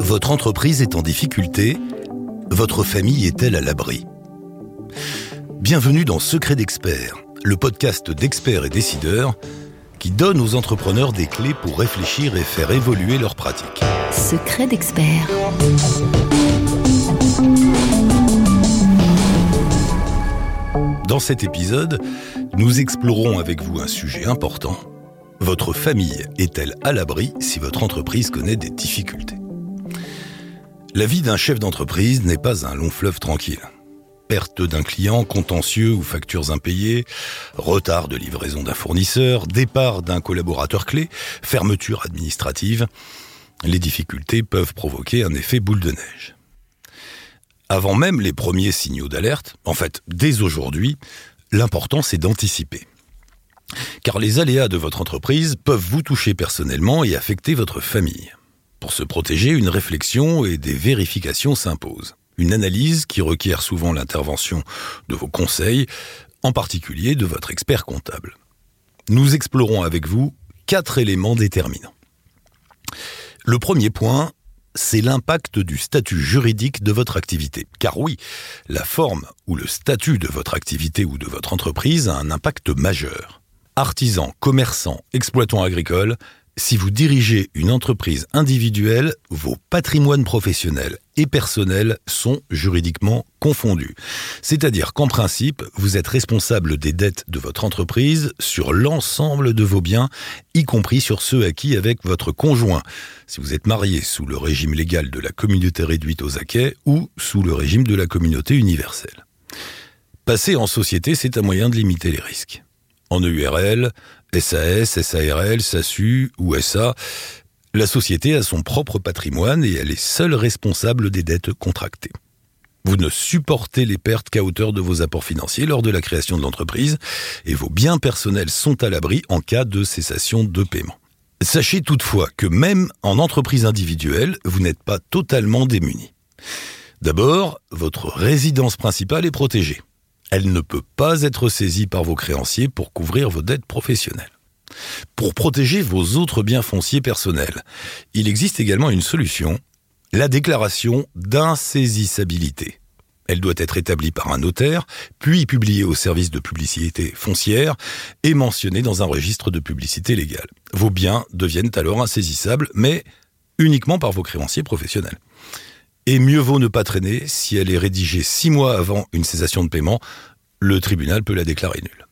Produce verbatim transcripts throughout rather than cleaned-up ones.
Votre entreprise est en difficulté, votre famille est-elle à l'abri ? Bienvenue dans Secret d'experts, le podcast d'experts et décideurs qui donne aux entrepreneurs des clés pour réfléchir et faire évoluer leurs pratiques. Secret d'experts. Dans cet épisode, nous explorons avec vous un sujet important. Votre famille est-elle à l'abri si votre entreprise connaît des difficultés ? La vie d'un chef d'entreprise n'est pas un long fleuve tranquille. Perte d'un client, contentieux ou factures impayées, retard de livraison d'un fournisseur, départ d'un collaborateur clé, fermeture administrative. Les difficultés peuvent provoquer un effet boule de neige. Avant même les premiers signaux d'alerte, en fait, dès aujourd'hui, l'important c'est d'anticiper. Car les aléas de votre entreprise peuvent vous toucher personnellement et affecter votre famille. Pour se protéger, une réflexion et des vérifications s'imposent. Une analyse qui requiert souvent l'intervention de vos conseils, en particulier de votre expert comptable. Nous explorons avec vous quatre éléments déterminants. Le premier point, c'est l'impact du statut juridique de votre activité. Car oui, la forme ou le statut de votre activité ou de votre entreprise a un impact majeur. Artisans, commerçants, exploitants agricoles... Si vous dirigez une entreprise individuelle, vos patrimoines professionnels et personnels sont juridiquement confondus. C'est-à-dire qu'en principe, vous êtes responsable des dettes de votre entreprise sur l'ensemble de vos biens, y compris sur ceux acquis avec votre conjoint, si vous êtes marié sous le régime légal de la communauté réduite aux acquets ou sous le régime de la communauté universelle. Passer en société, c'est un moyen de limiter les risques. En E U R L, S A S, S A R L, S A S U ou S A, la société a son propre patrimoine et elle est seule responsable des dettes contractées. Vous ne supportez les pertes qu'à hauteur de vos apports financiers lors de la création de l'entreprise et vos biens personnels sont à l'abri en cas de cessation de paiement. Sachez toutefois que même en entreprise individuelle, vous n'êtes pas totalement démunis. D'abord, votre résidence principale est protégée. Elle ne peut pas être saisie par vos créanciers pour couvrir vos dettes professionnelles. Pour protéger vos autres biens fonciers personnels, il existe également une solution, la déclaration d'insaisissabilité. Elle doit être établie par un notaire, puis publiée au service de publicité foncière et mentionnée dans un registre de publicité légale. Vos biens deviennent alors insaisissables, mais uniquement par vos créanciers professionnels. Et mieux vaut ne pas traîner, si elle est rédigée six mois avant une cessation de paiement, le tribunal peut la déclarer nulle.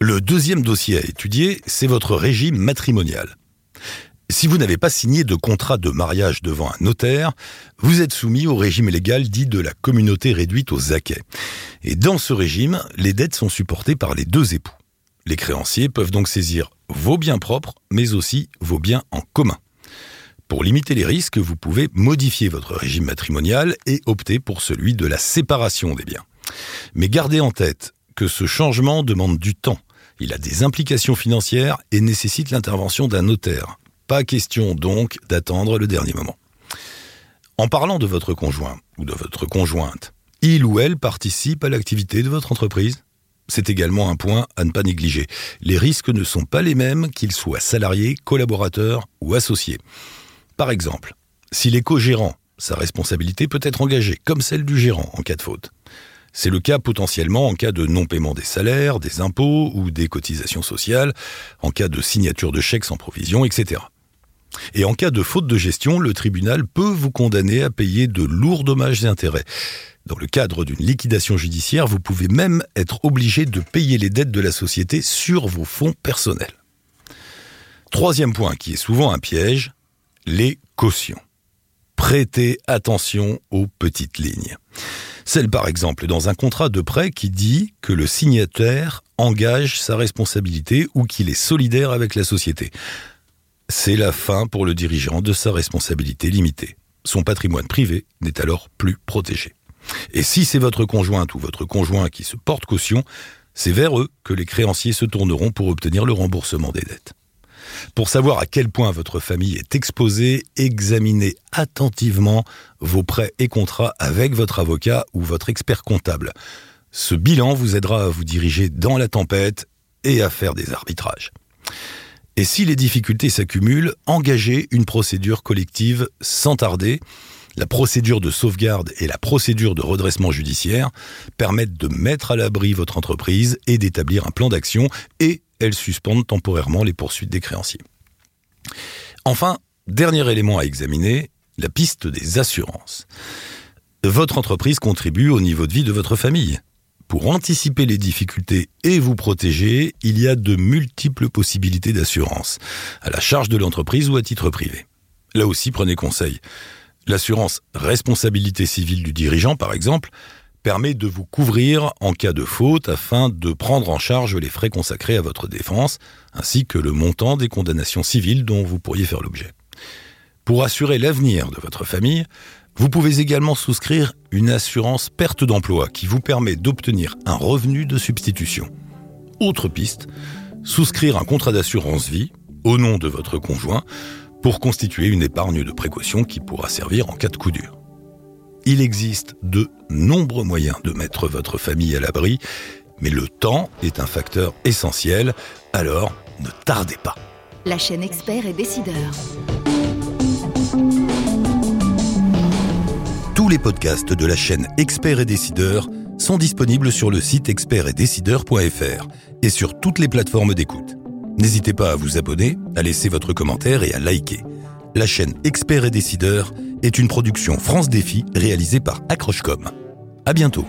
Le deuxième dossier à étudier, c'est votre régime matrimonial. Si vous n'avez pas signé de contrat de mariage devant un notaire, vous êtes soumis au régime légal dit de la communauté réduite aux acquets. Et dans ce régime, les dettes sont supportées par les deux époux. Les créanciers peuvent donc saisir vos biens propres, mais aussi vos biens en commun. Pour limiter les risques, vous pouvez modifier votre régime matrimonial et opter pour celui de la séparation des biens. Mais gardez en tête que ce changement demande du temps. Il a des implications financières et nécessite l'intervention d'un notaire. Pas question donc d'attendre le dernier moment. En parlant de votre conjoint ou de votre conjointe, il ou elle participe à l'activité de votre entreprise ? C'est également un point à ne pas négliger. Les risques ne sont pas les mêmes qu'ils soient salariés, collaborateurs ou associés. Par exemple, s'il est co-gérant, sa responsabilité peut être engagée, comme celle du gérant en cas de faute. C'est le cas potentiellement en cas de non-paiement des salaires, des impôts ou des cotisations sociales, en cas de signature de chèques sans provision, et cetera. Et en cas de faute de gestion, le tribunal peut vous condamner à payer de lourds dommages et intérêts. Dans le cadre d'une liquidation judiciaire, vous pouvez même être obligé de payer les dettes de la société sur vos fonds personnels. Troisième point qui est souvent un piège, les cautions. Prêtez attention aux petites lignes. Celle par exemple dans un contrat de prêt qui dit que le signataire engage sa responsabilité ou qu'il est solidaire avec la société. C'est la fin pour le dirigeant de sa responsabilité limitée. Son patrimoine privé n'est alors plus protégé. Et si c'est votre conjointe ou votre conjoint qui se porte caution, c'est vers eux que les créanciers se tourneront pour obtenir le remboursement des dettes. Pour savoir à quel point votre famille est exposée, examinez attentivement vos prêts et contrats avec votre avocat ou votre expert comptable. Ce bilan vous aidera à vous diriger dans la tempête et à faire des arbitrages. Et si les difficultés s'accumulent, engagez une procédure collective sans tarder. La procédure de sauvegarde et la procédure de redressement judiciaire permettent de mettre à l'abri votre entreprise et d'établir un plan d'action, et elles suspendent temporairement les poursuites des créanciers. Enfin, dernier élément à examiner, la piste des assurances. Votre entreprise contribue au niveau de vie de votre famille. Pour anticiper les difficultés et vous protéger, il y a de multiples possibilités d'assurance, à la charge de l'entreprise ou à titre privé. Là aussi, prenez conseil. L'assurance responsabilité civile du dirigeant, par exemple, permet de vous couvrir en cas de faute afin de prendre en charge les frais consacrés à votre défense, ainsi que le montant des condamnations civiles dont vous pourriez faire l'objet. Pour assurer l'avenir de votre famille, vous pouvez également souscrire une assurance perte d'emploi qui vous permet d'obtenir un revenu de substitution. Autre piste, souscrire un contrat d'assurance vie au nom de votre conjoint pour constituer une épargne de précaution qui pourra servir en cas de coup dur. Il existe de nombreux moyens de mettre votre famille à l'abri, mais le temps est un facteur essentiel, alors ne tardez pas. La chaîne Experts et Décideurs. Tous les podcasts de la chaîne Experts et Décideurs sont disponibles sur le site experts et décideurs point f r et sur toutes les plateformes d'écoute. N'hésitez pas à vous abonner, à laisser votre commentaire et à liker. La chaîne Experts et Décideurs est une production France Défi réalisée par Accroche Com. À bientôt.